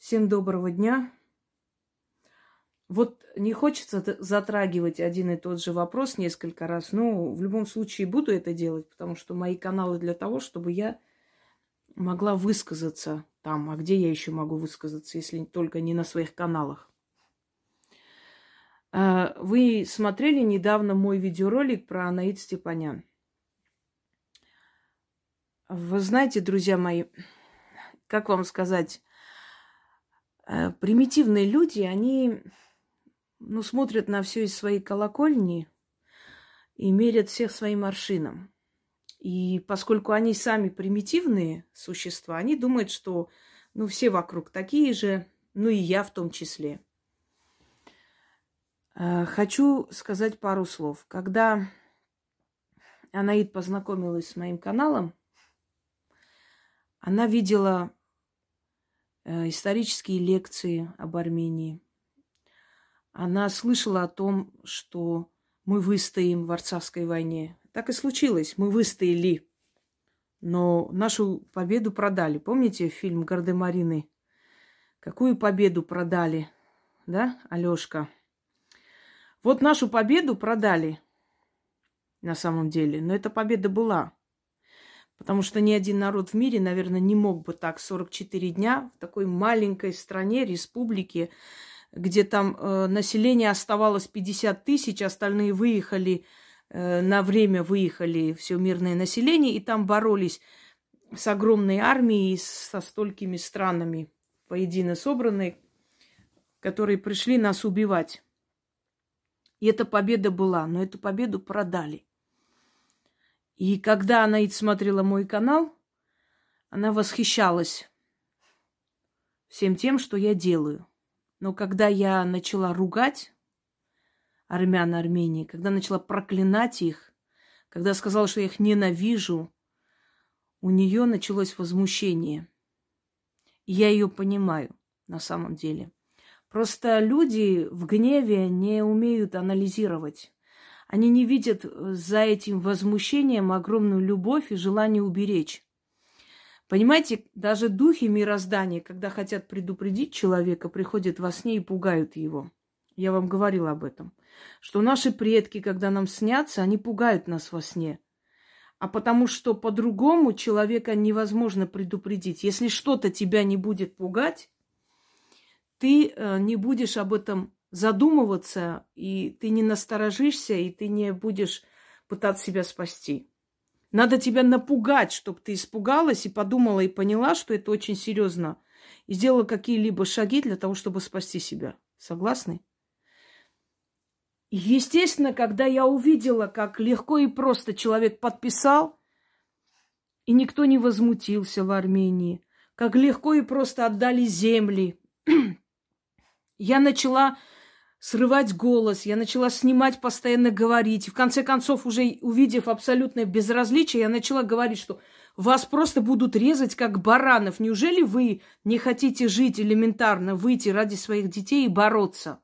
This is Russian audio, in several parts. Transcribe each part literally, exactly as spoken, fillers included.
Всем доброго дня. Вот не хочется затрагивать один и тот же вопрос несколько раз, но в любом случае буду это делать, потому что мои каналы для того, чтобы я могла высказаться там. А где я еще могу высказаться, если только не на своих каналах? Вы смотрели недавно мой видеоролик про Анаит Степанян. Вы знаете, друзья мои, как вам сказать, примитивные люди, они ну, смотрят на все из своей колокольни и мерят всех своим аршином. И поскольку они сами примитивные существа, они думают, что ну, все вокруг такие же, ну и я в том числе. Хочу сказать пару слов. Когда Анаит познакомилась с моим каналом, она видела исторические лекции об Армении. Она слышала о том, что мы выстоим в Арцахской войне. Так и случилось. Мы выстояли. Но нашу победу продали. Помните фильм «Гардемарины»? Какую победу продали? Да, Алёшка? Вот нашу победу продали на самом деле. Но эта победа была. Потому что ни один народ в мире, наверное, не мог бы так сорок четыре дня в такой маленькой стране, республике, где там э, население оставалось пятьдесят тысяч, остальные выехали, э, на время выехали все мирное население, и там боролись с огромной армией, со столькими странами, воедино собранные, которые пришли нас убивать. И эта победа была, но эту победу продали. И когда Анаит смотрела мой канал, она восхищалась всем тем, что я делаю. Но когда я начала ругать армян Армении, когда начала проклинать их, когда сказала, что я их ненавижу, у нее началось возмущение. И я ее понимаю на самом деле. Просто люди в гневе не умеют анализировать. Они не видят за этим возмущением огромную любовь и желание уберечь. Понимаете, даже духи мироздания, когда хотят предупредить человека, приходят во сне и пугают его. Я вам говорила об этом. Что наши предки, когда нам снятся, они пугают нас во сне. А потому что по-другому человека невозможно предупредить. Если что-то тебя не будет пугать, ты не будешь об этом задумываться, и ты не насторожишься, и ты не будешь пытаться себя спасти. Надо тебя напугать, чтобы ты испугалась и подумала, и поняла, что это очень серьезно, и сделала какие-либо шаги для того, чтобы спасти себя. Согласны? И естественно, когда я увидела, как легко и просто человек подписал, и никто не возмутился в Армении, как легко и просто отдали земли, я начала срывать голос, я начала снимать, постоянно говорить. И в конце концов, уже увидев абсолютное безразличие, я начала говорить, что вас просто будут резать, как баранов. Неужели вы не хотите жить элементарно, выйти ради своих детей и бороться?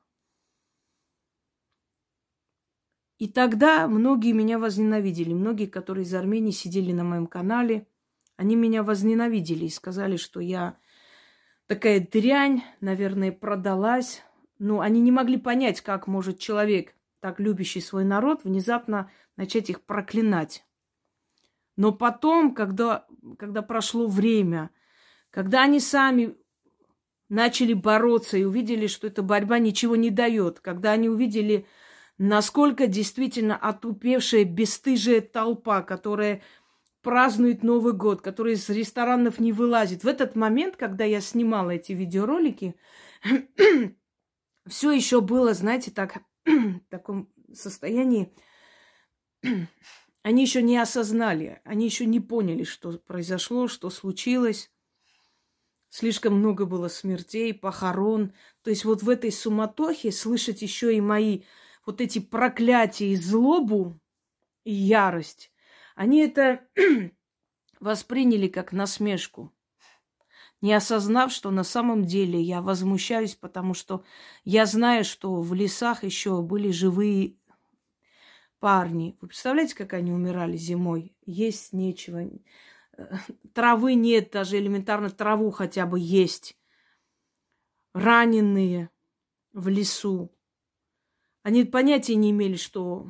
И тогда многие меня возненавидели. Многие, которые из Армении сидели на моем канале, они меня возненавидели и сказали, что я такая дрянь, наверное, продалась. Ну, они не могли понять, как может человек, так любящий свой народ, внезапно начать их проклинать. Но потом, когда, когда прошло время, когда они сами начали бороться и увидели, что эта борьба ничего не дает, когда они увидели, насколько действительно отупевшая, бесстыжая толпа, которая празднует Новый год, который из ресторанов не вылазит. В этот момент, когда я снимала эти видеоролики, все еще было, знаете, так, в таком состоянии. Они еще не осознали, они еще не поняли, что произошло, что случилось. Слишком много было смертей, похорон. То есть вот в этой суматохе слышать еще и мои вот эти проклятия и злобу, и ярость. Они это восприняли как насмешку, не осознав, что на самом деле я возмущаюсь, потому что я знаю, что в лесах еще были живые парни. Вы представляете, как они умирали зимой? Есть нечего. Травы нет, даже элементарно траву хотя бы есть. раненые в лесу. Они понятия не имели, что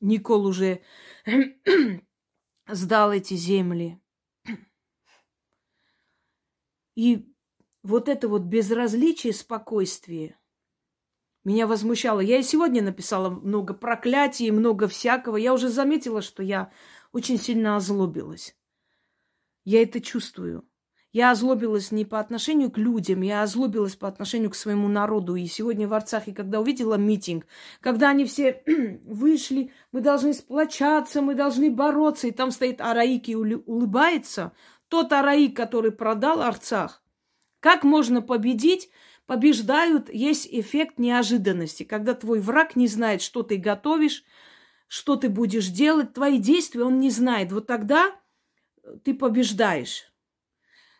Никол уже сдал эти земли. И вот это вот безразличие, спокойствие меня возмущало. Я и сегодня написала много проклятий, много всякого. Я уже заметила, что я очень сильно озлобилась. Я это чувствую. Я озлобилась не по отношению к людям, я озлобилась по отношению к своему народу. И сегодня в Арцахе, когда увидела митинг, когда они все вышли, мы должны сплочаться, мы должны бороться. И там стоит Араик и улыбается. Тот Араик, который продал Арцах. Как можно победить? Побеждают, есть эффект неожиданности. Когда твой враг не знает, что ты готовишь, что ты будешь делать, твои действия он не знает. Вот тогда ты побеждаешь.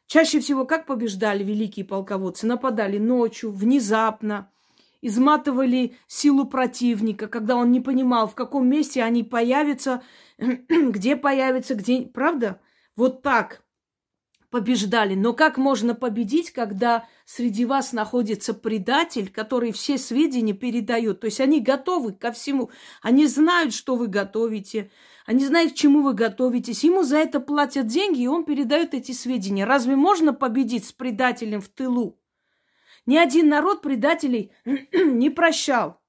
Чаще всего как побеждали великие полководцы? Нападали ночью, внезапно, изматывали силу противника, когда он не понимал, в каком месте они появятся, где появятся, где... Правда? Вот так побеждали. Но как можно победить, когда среди вас находится предатель, который все сведения передает? То есть они готовы ко всему. Они знают, что вы готовите. Они знают, к чему вы готовитесь. Ему за это платят деньги, и он передает эти сведения. Разве можно победить с предателем в тылу? Ни один народ предателей не прощал.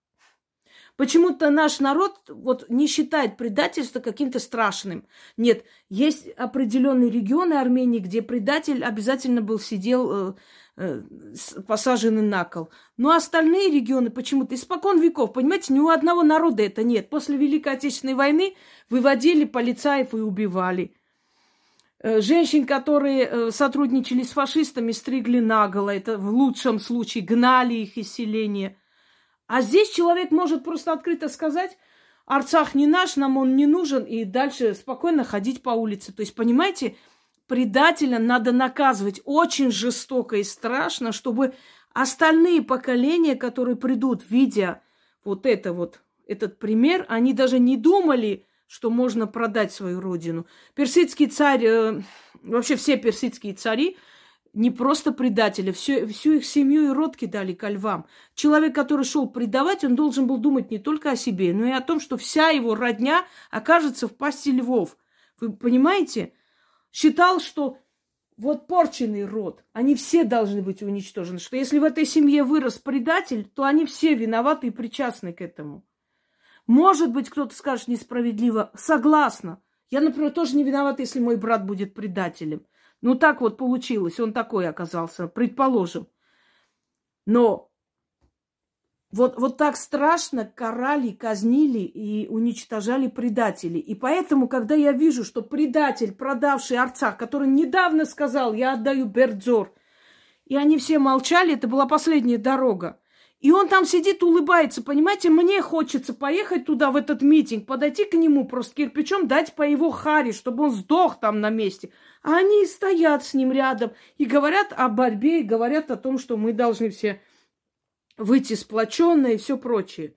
Почему-то наш народ вот не считает предательство каким-то страшным. Нет, есть определенные регионы Армении, где предатель обязательно был сидел э, э, посаженный на кол. Но остальные регионы почему-то испокон веков, понимаете, ни у одного народа это нет. После Великой Отечественной войны выводили полицаев и убивали. Женщин, которые сотрудничали с фашистами, стригли наголо. Это в лучшем случае гнали их из селения. А здесь человек может просто открыто сказать: Арцах не наш, нам он не нужен, и дальше спокойно ходить по улице. То есть, понимаете, предателя надо наказывать очень жестоко и страшно, чтобы остальные поколения, которые придут, видя вот это вот, этот пример, они даже не думали, что можно продать свою родину. Персидский царь, э, вообще все персидские цари, не просто предатели, всю, всю их семью и род кидали ко львам. Человек, который шел предавать, он должен был думать не только о себе, но и о том, что вся его родня окажется в пасти львов. Вы понимаете? Считал, что вот порченный род, они все должны быть уничтожены. Что если в этой семье вырос предатель, то они все виноваты и причастны к этому. Может быть, кто-то скажет несправедливо. Согласна. Я, например, тоже не виновата, если мой брат будет предателем. Ну, так вот получилось, он такой оказался, предположим. Но вот, вот так страшно карали, казнили и уничтожали предателей. И поэтому, когда я вижу, что предатель, продавший Арцах, который недавно сказал: я отдаю Бердзор, и они все молчали, это была последняя дорога. И он там сидит, улыбается, понимаете, мне хочется поехать туда, в этот митинг, подойти к нему просто кирпичом, дать по его харе, чтобы он сдох там на месте. А они стоят с ним рядом и говорят о борьбе, и говорят о том, что мы должны все выйти сплоченные и все прочее.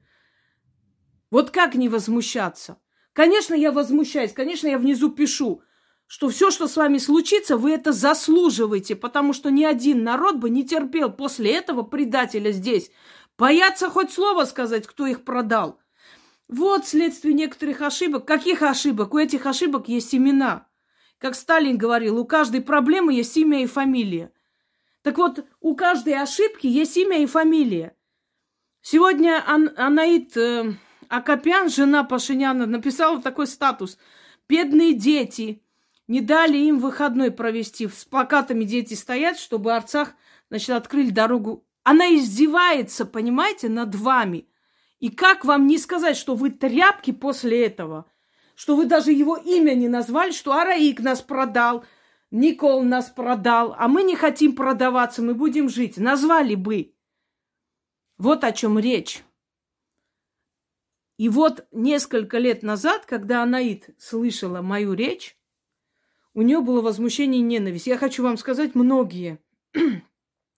Вот как не возмущаться? Конечно, я возмущаюсь, конечно, я внизу пишу, что все, что с вами случится, вы это заслуживаете, потому что ни один народ бы не терпел после этого предателя здесь. Боятся хоть слово сказать, кто их продал. Вот следствие некоторых ошибок. Каких ошибок? У этих ошибок есть имена. Как Сталин говорил, у каждой проблемы есть имя и фамилия. Так вот, у каждой ошибки есть имя и фамилия. Сегодня Ан- Анаит э, Акопян, жена Пашиняна, написала такой статус: «Бедные дети». Не дали им выходной провести. С плакатами дети стоят, чтобы Арцах, значит, открыли дорогу. Она издевается, понимаете, над вами. И как вам не сказать, что вы тряпки после этого? Что вы даже его имя не назвали, что Араик нас продал, Никол нас продал, а мы не хотим продаваться, мы будем жить. Назвали бы. Вот о чем речь. И вот несколько лет назад, когда Анаит слышала мою речь, у нее было возмущение и ненависть. Я хочу вам сказать, многие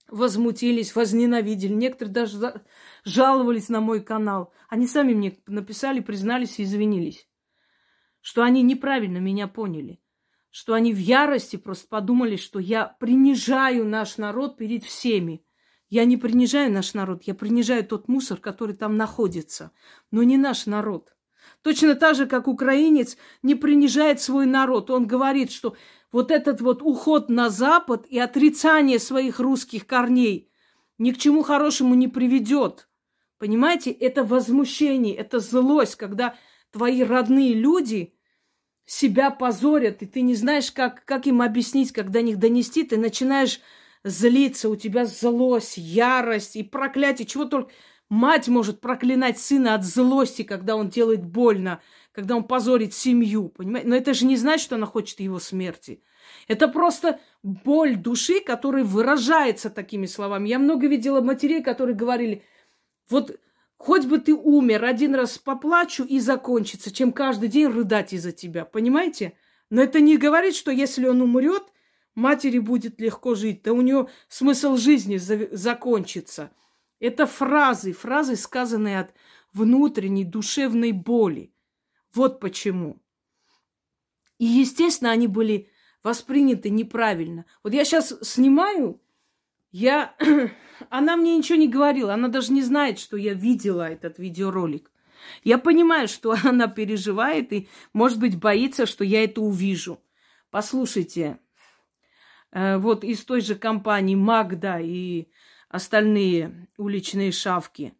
возмутились, возненавидели. Некоторые даже за... жаловались на мой канал. Они сами мне написали, признались и извинились, что они неправильно меня поняли, что они в ярости просто подумали, что я принижаю наш народ перед всеми. Я не принижаю наш народ, я принижаю тот мусор, который там находится. Но не наш народ. Точно так же, как украинец не принижает свой народ. Он говорит, что вот этот вот уход на Запад и отрицание своих русских корней ни к чему хорошему не приведет. Понимаете, это возмущение, это злость, когда твои родные люди себя позорят, и ты не знаешь, как, как им объяснить, как до них донести. Ты начинаешь злиться, у тебя злость, ярость и проклятие. Чего только мать может проклинать сына от злости, когда он делает больно, когда он позорит семью, понимаете? Но это же не значит, что она хочет его смерти. Это просто боль души, которая выражается такими словами. Я много видела матерей, которые говорили: вот хоть бы ты умер, один раз поплачу и закончится, чем каждый день рыдать из-за тебя, понимаете? Но это не говорит, что если он умрет, матери будет легко жить, да у нее смысл жизни закончится. Это фразы, фразы, сказанные от внутренней душевной боли. Вот почему. И, естественно, они были восприняты неправильно. Вот я сейчас снимаю... Я... Она мне ничего не говорила, она даже не знает, что я видела этот видеоролик. Я понимаю, что она переживает и, может быть, боится, что я это увижу. Послушайте, вот из той же компании «Магда» и остальные уличные шавки.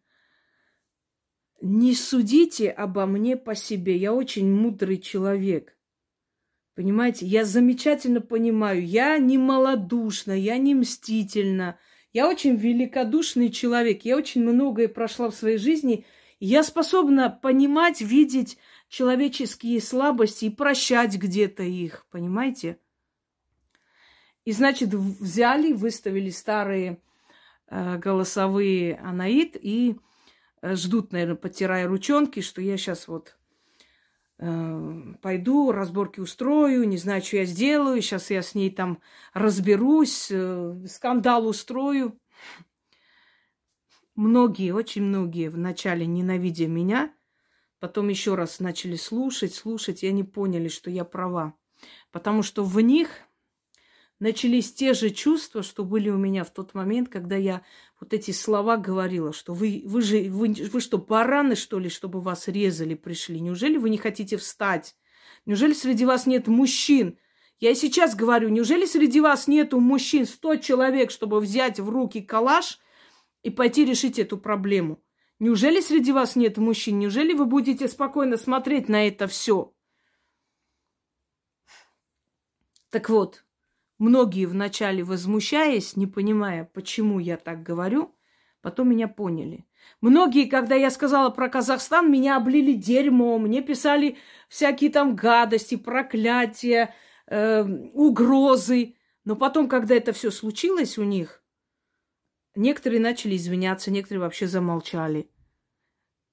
Не судите обо мне по себе, я очень мудрый человек. Понимаете, я замечательно понимаю, я не малодушна, я не мстительна. Я очень великодушный человек, я очень многое прошла в своей жизни. Я способна понимать, видеть человеческие слабости и прощать где-то их, понимаете? И, значит, взяли, выставили старые э, голосовые Анаит и э, ждут, наверное, потирая ручонки, что я сейчас вот... пойду, разборки устрою, не знаю, что я сделаю, сейчас я с ней там разберусь, скандал устрою. Многие, очень многие вначале ненавидя меня, потом еще раз начали слушать, слушать, и они поняли, что я права. Потому что в них начались те же чувства, что были у меня в тот момент, когда я вот эти слова говорила, что вы, вы же, вы, вы что, бараны, что ли, чтобы вас резали, пришли? Неужели вы не хотите встать? Неужели среди вас нет мужчин? Я и сейчас говорю, неужели среди вас нету мужчин, сто человек, чтобы взять в руки калаш и пойти решить эту проблему? Неужели среди вас нет мужчин? Неужели вы будете спокойно смотреть на это все? Так вот. Многие вначале возмущаясь, не понимая, почему я так говорю, потом меня поняли. Многие, когда я сказала про Казахстан, меня облили дерьмом, мне писали всякие там гадости, проклятия, э, угрозы. Но потом, когда это все случилось у них, некоторые начали извиняться, некоторые вообще замолчали.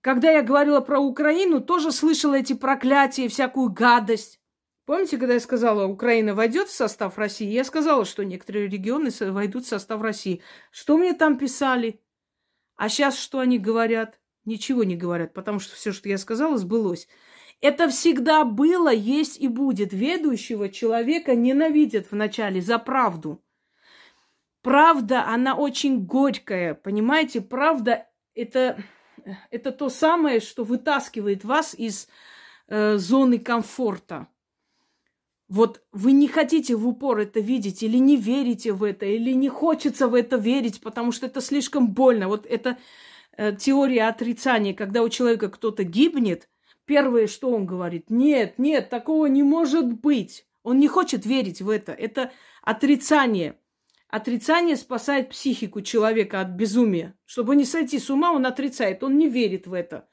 Когда я говорила про Украину, тоже слышала эти проклятия, всякую гадость. Помните, когда я сказала, Украина войдет в состав России? Я сказала, что некоторые регионы войдут в состав России. Что мне там писали? А сейчас что они говорят? Ничего не говорят, потому что все, что я сказала, сбылось. Это всегда было, есть и будет. Ведущего человека ненавидят вначале за правду. Правда, она очень горькая, понимаете? Правда, это, это то самое, что вытаскивает вас из э, зоны комфорта. Вот вы не хотите в упор это видеть, или не верите в это, или не хочется в это верить, потому что это слишком больно. Вот это э, теория отрицания, когда у человека кто-то гибнет, первое, что он говорит: нет, нет, такого не может быть. Он не хочет верить в это. Это отрицание. Отрицание спасает психику человека от безумия. Чтобы не сойти с ума, он отрицает, он не верит в это.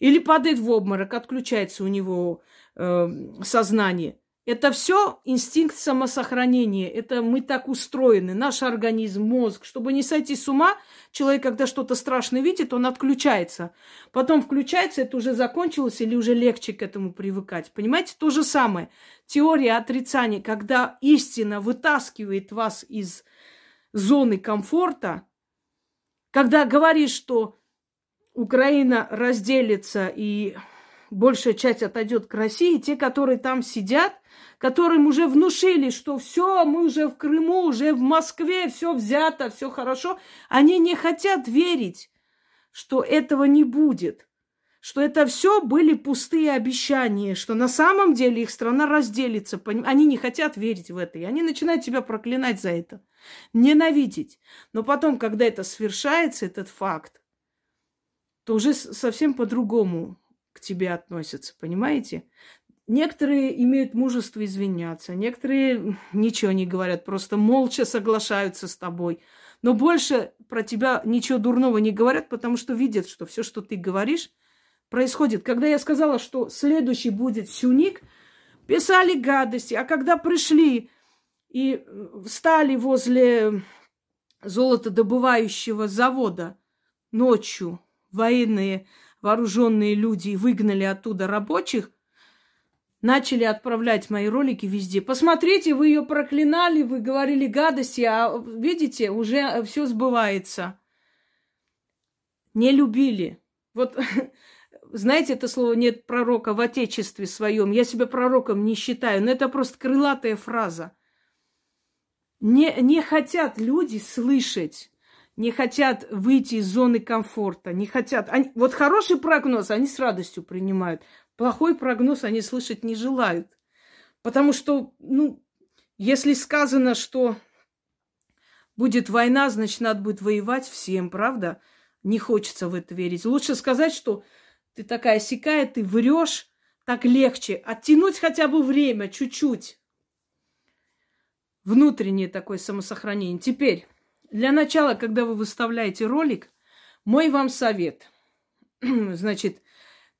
Или падает в обморок, отключается у него э, сознание. Это все инстинкт самосохранения. Это мы так устроены, наш организм, мозг. Чтобы не сойти с ума, человек, когда что-то страшное видит, он отключается. Потом включается, это уже закончилось или уже легче к этому привыкать. Понимаете, то же самое. Теория отрицания, когда истина вытаскивает вас из зоны комфорта, когда говоришь, что Украина разделится и большая часть отойдет к России, те, которые там сидят, которым уже внушили, что все, мы уже в Крыму, уже в Москве, все взято, все хорошо, они не хотят верить, что этого не будет, что это все были пустые обещания, что на самом деле их страна разделится. Они не хотят верить в это, и они начинают тебя проклинать за это, ненавидеть. Но потом, когда это свершается, этот факт, то уже совсем по-другому к тебе относятся, понимаете? Некоторые имеют мужество извиняться, некоторые ничего не говорят, просто молча соглашаются с тобой. Но больше про тебя ничего дурного не говорят, потому что видят, что все, что ты говоришь, происходит. Когда я сказала, что следующий будет Сюник, писали гадости, а когда пришли и встали возле золотодобывающего завода ночью, военные вооруженные люди, и выгнали оттуда рабочих, начали отправлять мои ролики везде. Посмотрите, вы ее проклинали, вы говорили гадости, а видите, уже все сбывается. Не любили. Вот... Знаете, это слово «нет пророка в отечестве своем». Я себя пророком не считаю, но это просто крылатая фраза. Не, не хотят люди слышать, не хотят выйти из зоны комфорта, не хотят... Они, вот хороший прогноз они с радостью принимают, плохой прогноз они слышать не желают. Потому что, ну, если сказано, что будет война, значит, надо будет воевать всем, правда? Не хочется в это верить. Лучше сказать, что... Ты такая сякая, ты врешь, так легче. Оттянуть хотя бы время, чуть-чуть. Внутреннее такое самосохранение. Теперь, для начала, когда вы выставляете ролик, мой вам совет. Значит,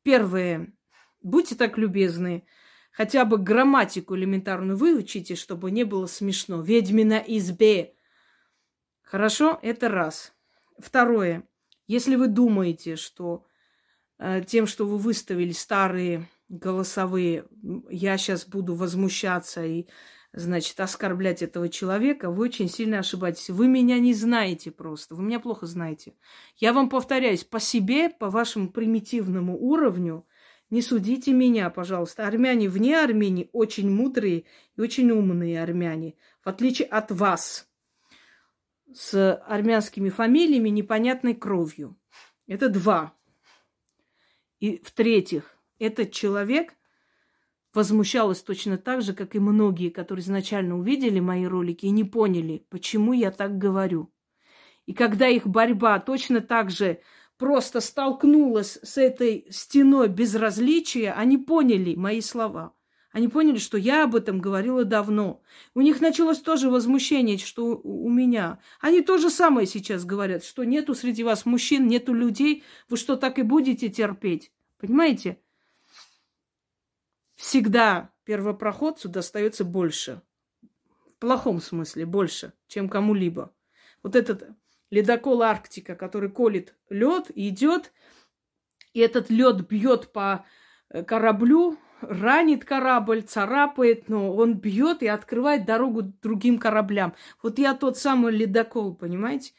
первое, будьте так любезны, хотя бы грамматику элементарную выучите, чтобы не было смешно. Ведьмина избе. Хорошо? Это раз. Второе, если вы думаете, что... тем, что вы выставили старые голосовые, я сейчас буду возмущаться и, значит, оскорблять этого человека, вы очень сильно ошибаетесь. Вы меня не знаете просто, вы меня плохо знаете. Я вам повторяюсь, по себе, по вашему примитивному уровню не судите меня, пожалуйста. Армяне вне Армении очень мудрые и очень умные армяне, в отличие от вас, с армянскими фамилиями, непонятной кровью. Это два. И в-третьих, этот человек возмущался точно так же, как и многие, которые изначально увидели мои ролики и не поняли, почему я так говорю. И когда их борьба точно так же просто столкнулась с этой стеной безразличия, они поняли мои слова. Они поняли, что я об этом говорила давно. У них началось тоже возмущение, что у меня. Они то же самое сейчас говорят, что нету среди вас мужчин, нету людей. Вы что, так и будете терпеть? Понимаете? Всегда первопроходцу достается больше. В плохом смысле больше, чем кому-либо. Вот этот ледокол Арктика, который колет лед и идет, и этот лед бьет по кораблю, ранит корабль, царапает, но он бьет и открывает дорогу другим кораблям. Вот я тот самый ледокол, понимаете?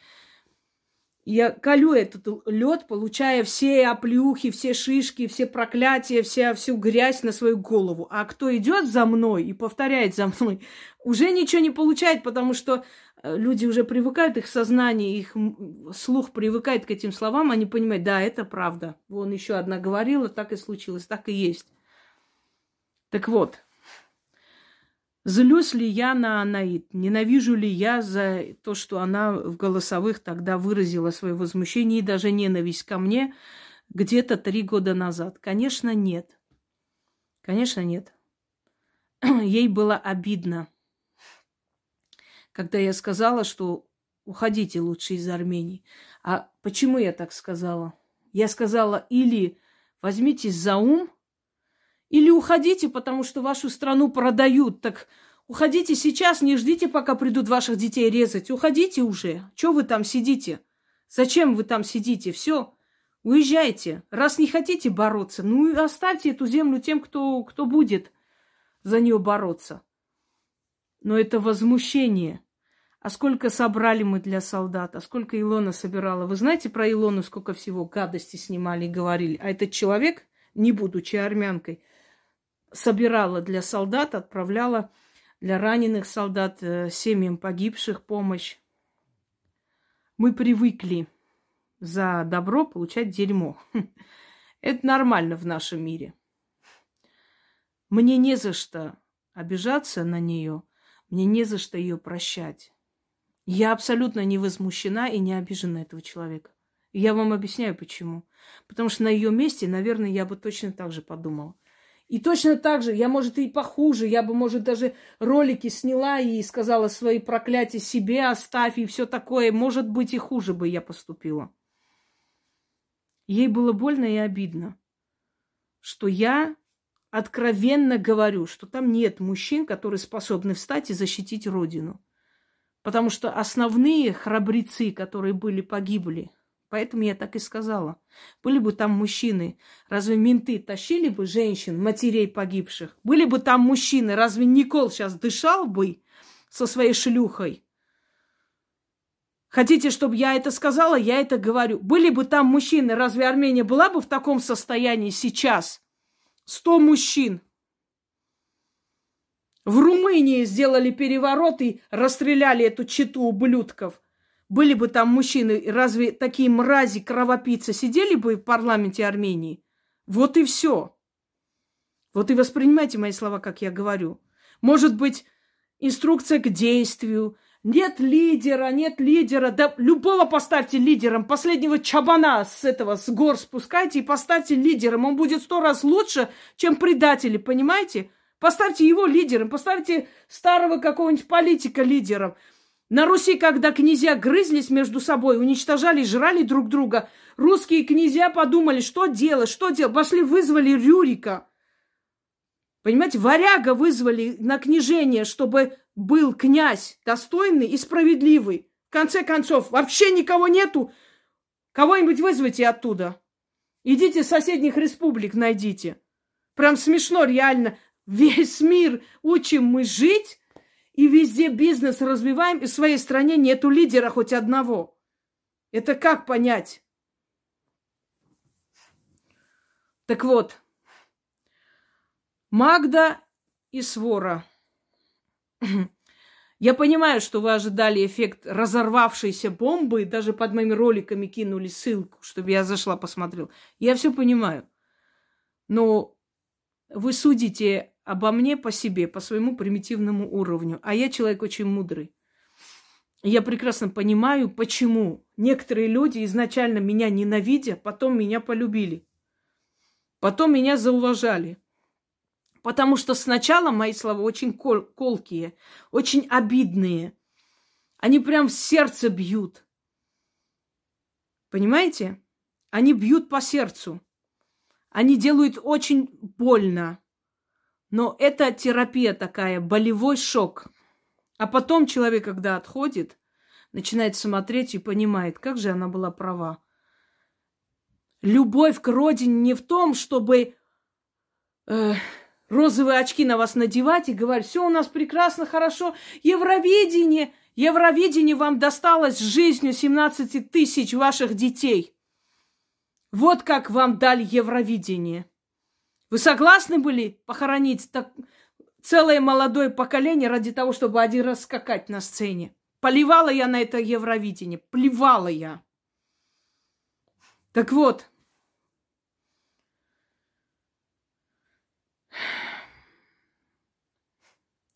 Я колю этот лед, получая все оплеухи, все шишки, все проклятия, вся, всю грязь на свою голову. А кто идет за мной и повторяет за мной, уже ничего не получает, потому что люди уже привыкают, их сознание, их слух привыкает к этим словам, они понимают, да, это правда. Вон еще одна говорила, так и случилось, так и есть. Так вот, злюсь ли я на Анаит? Ненавижу ли я за то, что она в голосовых тогда выразила свое возмущение и даже ненависть ко мне где-то три года назад? Конечно, нет. Конечно, нет. Ей было обидно, когда я сказала, что уходите лучше из Армении. А почему я так сказала? Я сказала, или возьмитесь за ум, или уходите, потому что вашу страну продают. Так уходите сейчас, не ждите, пока придут ваших детей резать. Уходите уже. Чего вы там сидите? Зачем вы там сидите? Все, уезжайте. Раз не хотите бороться, ну и оставьте эту землю тем, кто, кто будет за нее бороться. Но это возмущение. А сколько собрали мы для солдат? А сколько Илона собирала? Вы знаете про Илону, сколько всего гадости снимали и говорили? А этот человек, не будучи армянкой, собирала для солдат, отправляла для раненых солдат, семьям погибших помощь. Мы привыкли за добро получать дерьмо. Это нормально в нашем мире. Мне не за что обижаться на нее, мне не за что ее прощать. Я абсолютно не возмущена и не обижена этого человека. Я вам объясняю, почему. Потому что на ее месте, наверное, я бы точно так же подумала. И точно так же, я, может, и похуже, я бы, может, даже ролики сняла и сказала свои проклятия себе, оставь и все такое. Может быть, и хуже бы я поступила. Ей было больно и обидно, что я откровенно говорю, что там нет мужчин, которые способны встать и защитить родину. Потому что основные храбрецы, которые были, погибли. Поэтому я так и сказала. Были бы там мужчины, разве менты тащили бы женщин, матерей погибших? Были бы там мужчины, разве Никол сейчас дышал бы со своей шлюхой? Хотите, чтобы я это сказала? Я это говорю. Были бы там мужчины, разве Армения была бы в таком состоянии сейчас? Сто мужчин. В Румынии сделали переворот и расстреляли эту чету ублюдков. Были бы там мужчины, разве такие мрази, кровопийцы сидели бы в парламенте Армении? Вот и все. Вот и воспринимайте мои слова, как я говорю. Может быть, инструкция к действию. Нет лидера, нет лидера. Да любого поставьте лидером. Последнего чабана с этого, с гор спускайте и поставьте лидером. Он будет сто раз лучше, чем предатели, понимаете? Поставьте его лидером, поставьте старого какого-нибудь политика лидером. На Руси, когда князья грызлись между собой, уничтожали, жрали друг друга, русские князья подумали, что делать, что делать. Пошли, вызвали Рюрика. Понимаете, варяга вызвали на княжение, чтобы был князь достойный и справедливый. В конце концов, вообще никого нету. Кого-нибудь вызовите оттуда. Идите с соседних республик найдите. Прям смешно, реально. Весь мир учим мы жить. И везде бизнес развиваем, и в своей стране нету лидера хоть одного. Это как понять? Так вот, Магда и свора. Я понимаю, что вы ожидали эффект разорвавшейся бомбы, и даже под моими роликами кинули ссылку, чтобы я зашла, посмотрела. Я все понимаю. Но вы судите обо мне по себе, по своему примитивному уровню. А я человек очень мудрый. Я прекрасно понимаю, почему некоторые люди изначально меня ненавидя, потом меня полюбили. Потом меня зауважали. Потому что сначала мои слова очень кол- колкие, очень обидные. Они прям в сердце бьют. Понимаете? Они бьют по сердцу. Они делают очень больно. Но это терапия такая, болевой шок. А потом человек, когда отходит, начинает смотреть и понимает, как же она была права. Любовь к родине не в том, чтобы э, розовые очки на вас надевать и говорить, все у нас прекрасно, хорошо, Евровидение, Евровидение вам досталось жизнью семнадцати тысяч ваших детей. Вот как вам дали Евровидение. Вы согласны были похоронить так целое молодое поколение ради того, чтобы один раз скакать на сцене? Поливала я на это Евровидение. Плевала я. Так вот.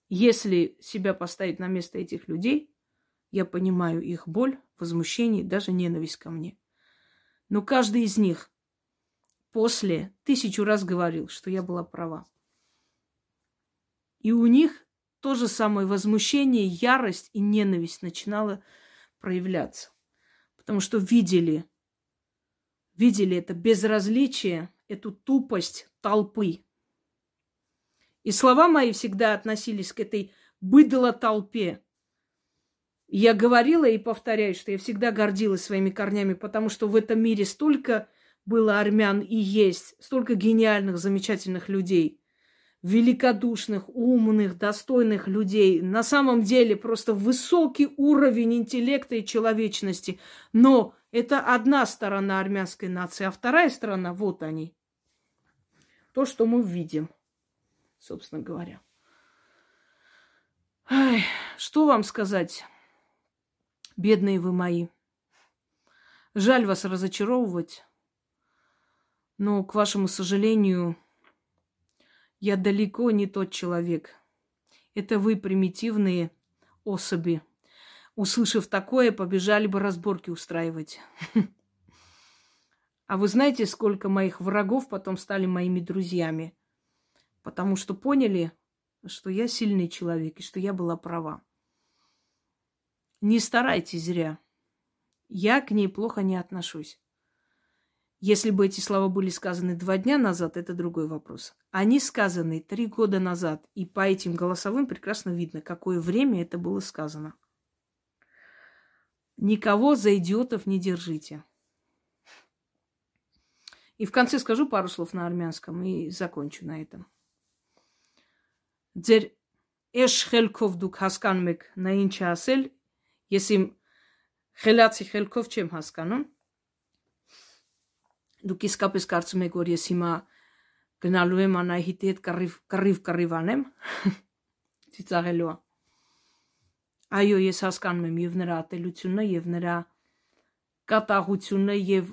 Если себя поставить на место этих людей, я понимаю их боль, возмущение, даже ненависть ко мне. Но каждый из них после тысячу раз говорил, что я была права. И у них то же самое возмущение, ярость и ненависть начинала проявляться. Потому что видели, видели это безразличие, эту тупость толпы. И слова мои всегда относились к этой быдло-толпе. Я говорила и повторяю, что я всегда гордилась своими корнями, потому что в этом мире столько было армян и есть столько гениальных, замечательных людей, великодушных, умных, достойных людей. На самом деле просто высокий уровень интеллекта и человечности. Но это одна сторона армянской нации, а вторая сторона, вот они. То, что мы видим. собственно говоря. Ай, что вам сказать, бедные вы мои? Жаль вас разочаровывать, но, к вашему сожалению, я далеко не тот человек. Это вы, примитивные особи, услышав такое, побежали бы разборки устраивать. А вы знаете, сколько моих врагов потом стали моими друзьями? Потому что поняли, что я сильный человек и что я была права. Не старайтесь зря. Я к ней плохо не отношусь. Если бы эти слова были сказаны два дня назад, это другой вопрос. Они сказаны три года назад, и по этим голосовым прекрасно видно, какое время это было сказано. Никого за идиотов не держите. И в конце скажу пару слов на армянском и закончу на этом. Ձեր էշ խելքով դուք հասկանում եք նա ինչ է ասել, ես իմ խելացի խելքով չեմ հասկանում, դուք իսկապես կարծում եք, որ ես հիմա գնալու եմ Անահիտի հետ կռիվ կռիվ անեմ, ծիծաղելու է, այո, ես հասկանում եմ եւ նրա ատելությունը, եւ նրա կատաղությունը, եւ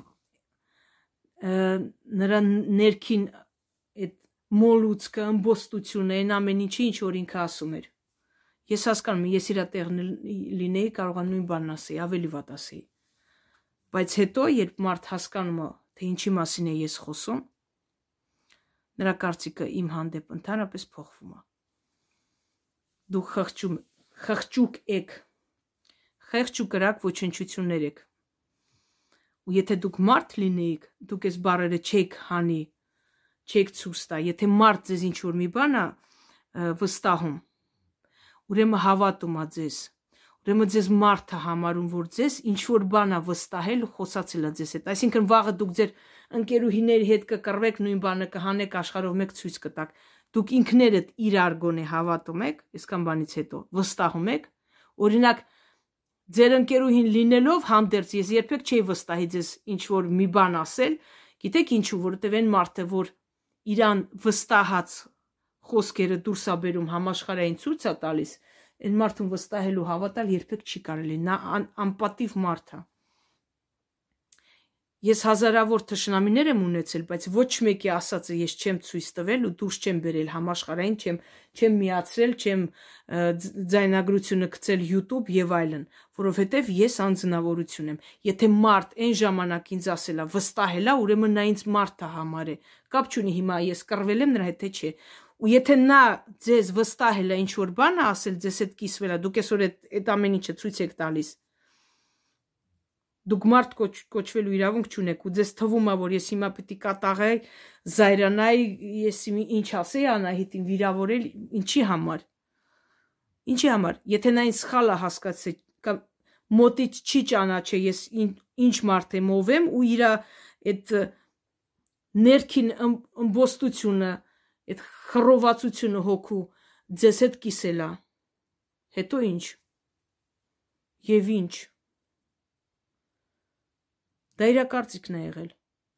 նրա ներքին այդ մոլուցքը, ըմբոստությունը, այն ամեն ինչի, ինչ որ ինքը ասում էր։ Ես հասկանում եմ, ես իր տեղն լինեի, կարող նույն բանն ասեի, ավելի վատ ասեի։ Բայց հետո, երբ մարդ հասկանում է, թե ինչի մասին է ես խոսում, նրա կարծիքը իմ հանդեպ ընդհանրապես փոխվում է։ Դուք խղճում, խղճուկ եք, խեղճ ու կրակ ոչնչություններ եք։ Ու եթե դուք մարդ լինեիք, դուք այս բառերը չեք հանի, չեք ցույց տա, եթե մարդ ձեզ ինչ-որ մի բան է վստահում, ուրեմն հավատում է ձեզ, ուրեմն ձեզ մարդը համարում, որ ձեզ ինչ-որ բան է վստահել, խոսացել է ձեզ հետ, այսինքն վաղը դուք ձեր ընկերուհիների հետ կկռվեք, նույն բանը կհանեք, աշխարհով մեկ ցույց կտաք, դուք ինքներդ իրար գոնե հավատում եք, այսքան բանից հետո վստահում եք, օրինակ ձեր ընկերուհին լինելով հանդերձ ես երբեք չէի վստահի ձեզ ինչ-որ մի բան ասել, գիտեք ինչու, որովհետև այն մարդը, որ իրան վստահած խոսքերը դուրս է բերում համաշխարհային ցույց է տալիս, այն մարդուն վստահելու հավատալ երբեք չի կարելի, նա անպատիվ մարդ է։ Ես հազարավոր թշնամիներ եմ ունեցել, բայց ոչ մեկի ասածը ես չեմ ցույց տվել ու դուրս չեմ բերել համաշխարհային, չեմ չեմ միացրել, չեմ ձայնագրությունը գցել YouTube եւ այլն, որովհետեւ ես անձնավորություն եմ։ Եթե մարդ այն ժամանակ ինձ ասել է, վստահել է, ուրեմն նա ինձ մարդ է համարել։ Կապ չունի հիմա ես կռվել եմ նրա հետ թե չէ։ Ու եթե նա ձեզ վստահել է, ինչ որ բան է ասել, ձեզ հետ կիսվել է, դուք այսօր այդ ամեն ինչը ցույց եք տալիս։ Դուք մարդ կոչվելու իրավունք չունեք, ու ձեզ թվում է, որ ես հիմա պիտի կատաղեի, զայրանայի, ես ինչ ասեի Անահիտին վիրավորել, ինչի համար, ինչի համար, եթե նա ինձ սխալ է հասկացել, կամ մոտից չի ճանաչել, ես ինչ մարդ եմ, ով եմ, ու իր այդ ներքին ըմբոստությունը, այդ խռովվածությունը հոգու ձեզ հետ կիսել է, հետո ինչ, եւ ինչ։ Դա իրա կարծիքն է եղել,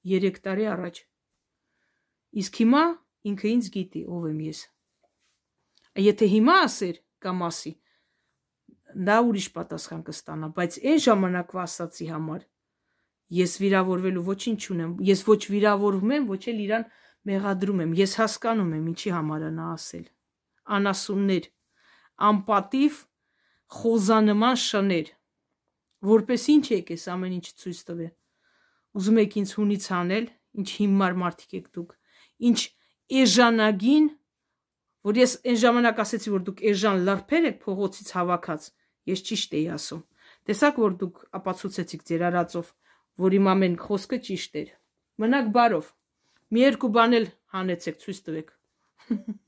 երեք տարի առաջ, իսկ հիմա ինքը ինձ գիտի, ով եմ ես, եթե հիմա ասեր կամ ասի, դա ուրիշ պատասխան կստանա, բայց այն ժամանակվա ասացի համար, ես վիրավորվելու ոչինչ չունեմ, ես ոչ վիրավորվում եմ, ոչ էլ իրան մեղադրում եմ, ես հասկանում եմ ինչի համար նա ասել, անասուններ, անպատիվ, խոզանման շներ, որպես ինչ եք ես ամեն ինչ ցույց տվել։ Ուզում եք ինձ հունից հանել, ինչ հիմար մարդիկ եք դուք, ինչ էժանագին, որ ես այն ժամանակ ասեցի, որ դուք էժան լարբեր եք փողոցից հավաքած, ես ճիշտ էի ասում։ Տեսակ, որ դուք ապացուցեցիք ձեր արածով, որ իմ ամեն խոսքը ճիշտ էր։ Մնաք բարով, մի երկու բան էլ հանեցեք, ցույց տվեք։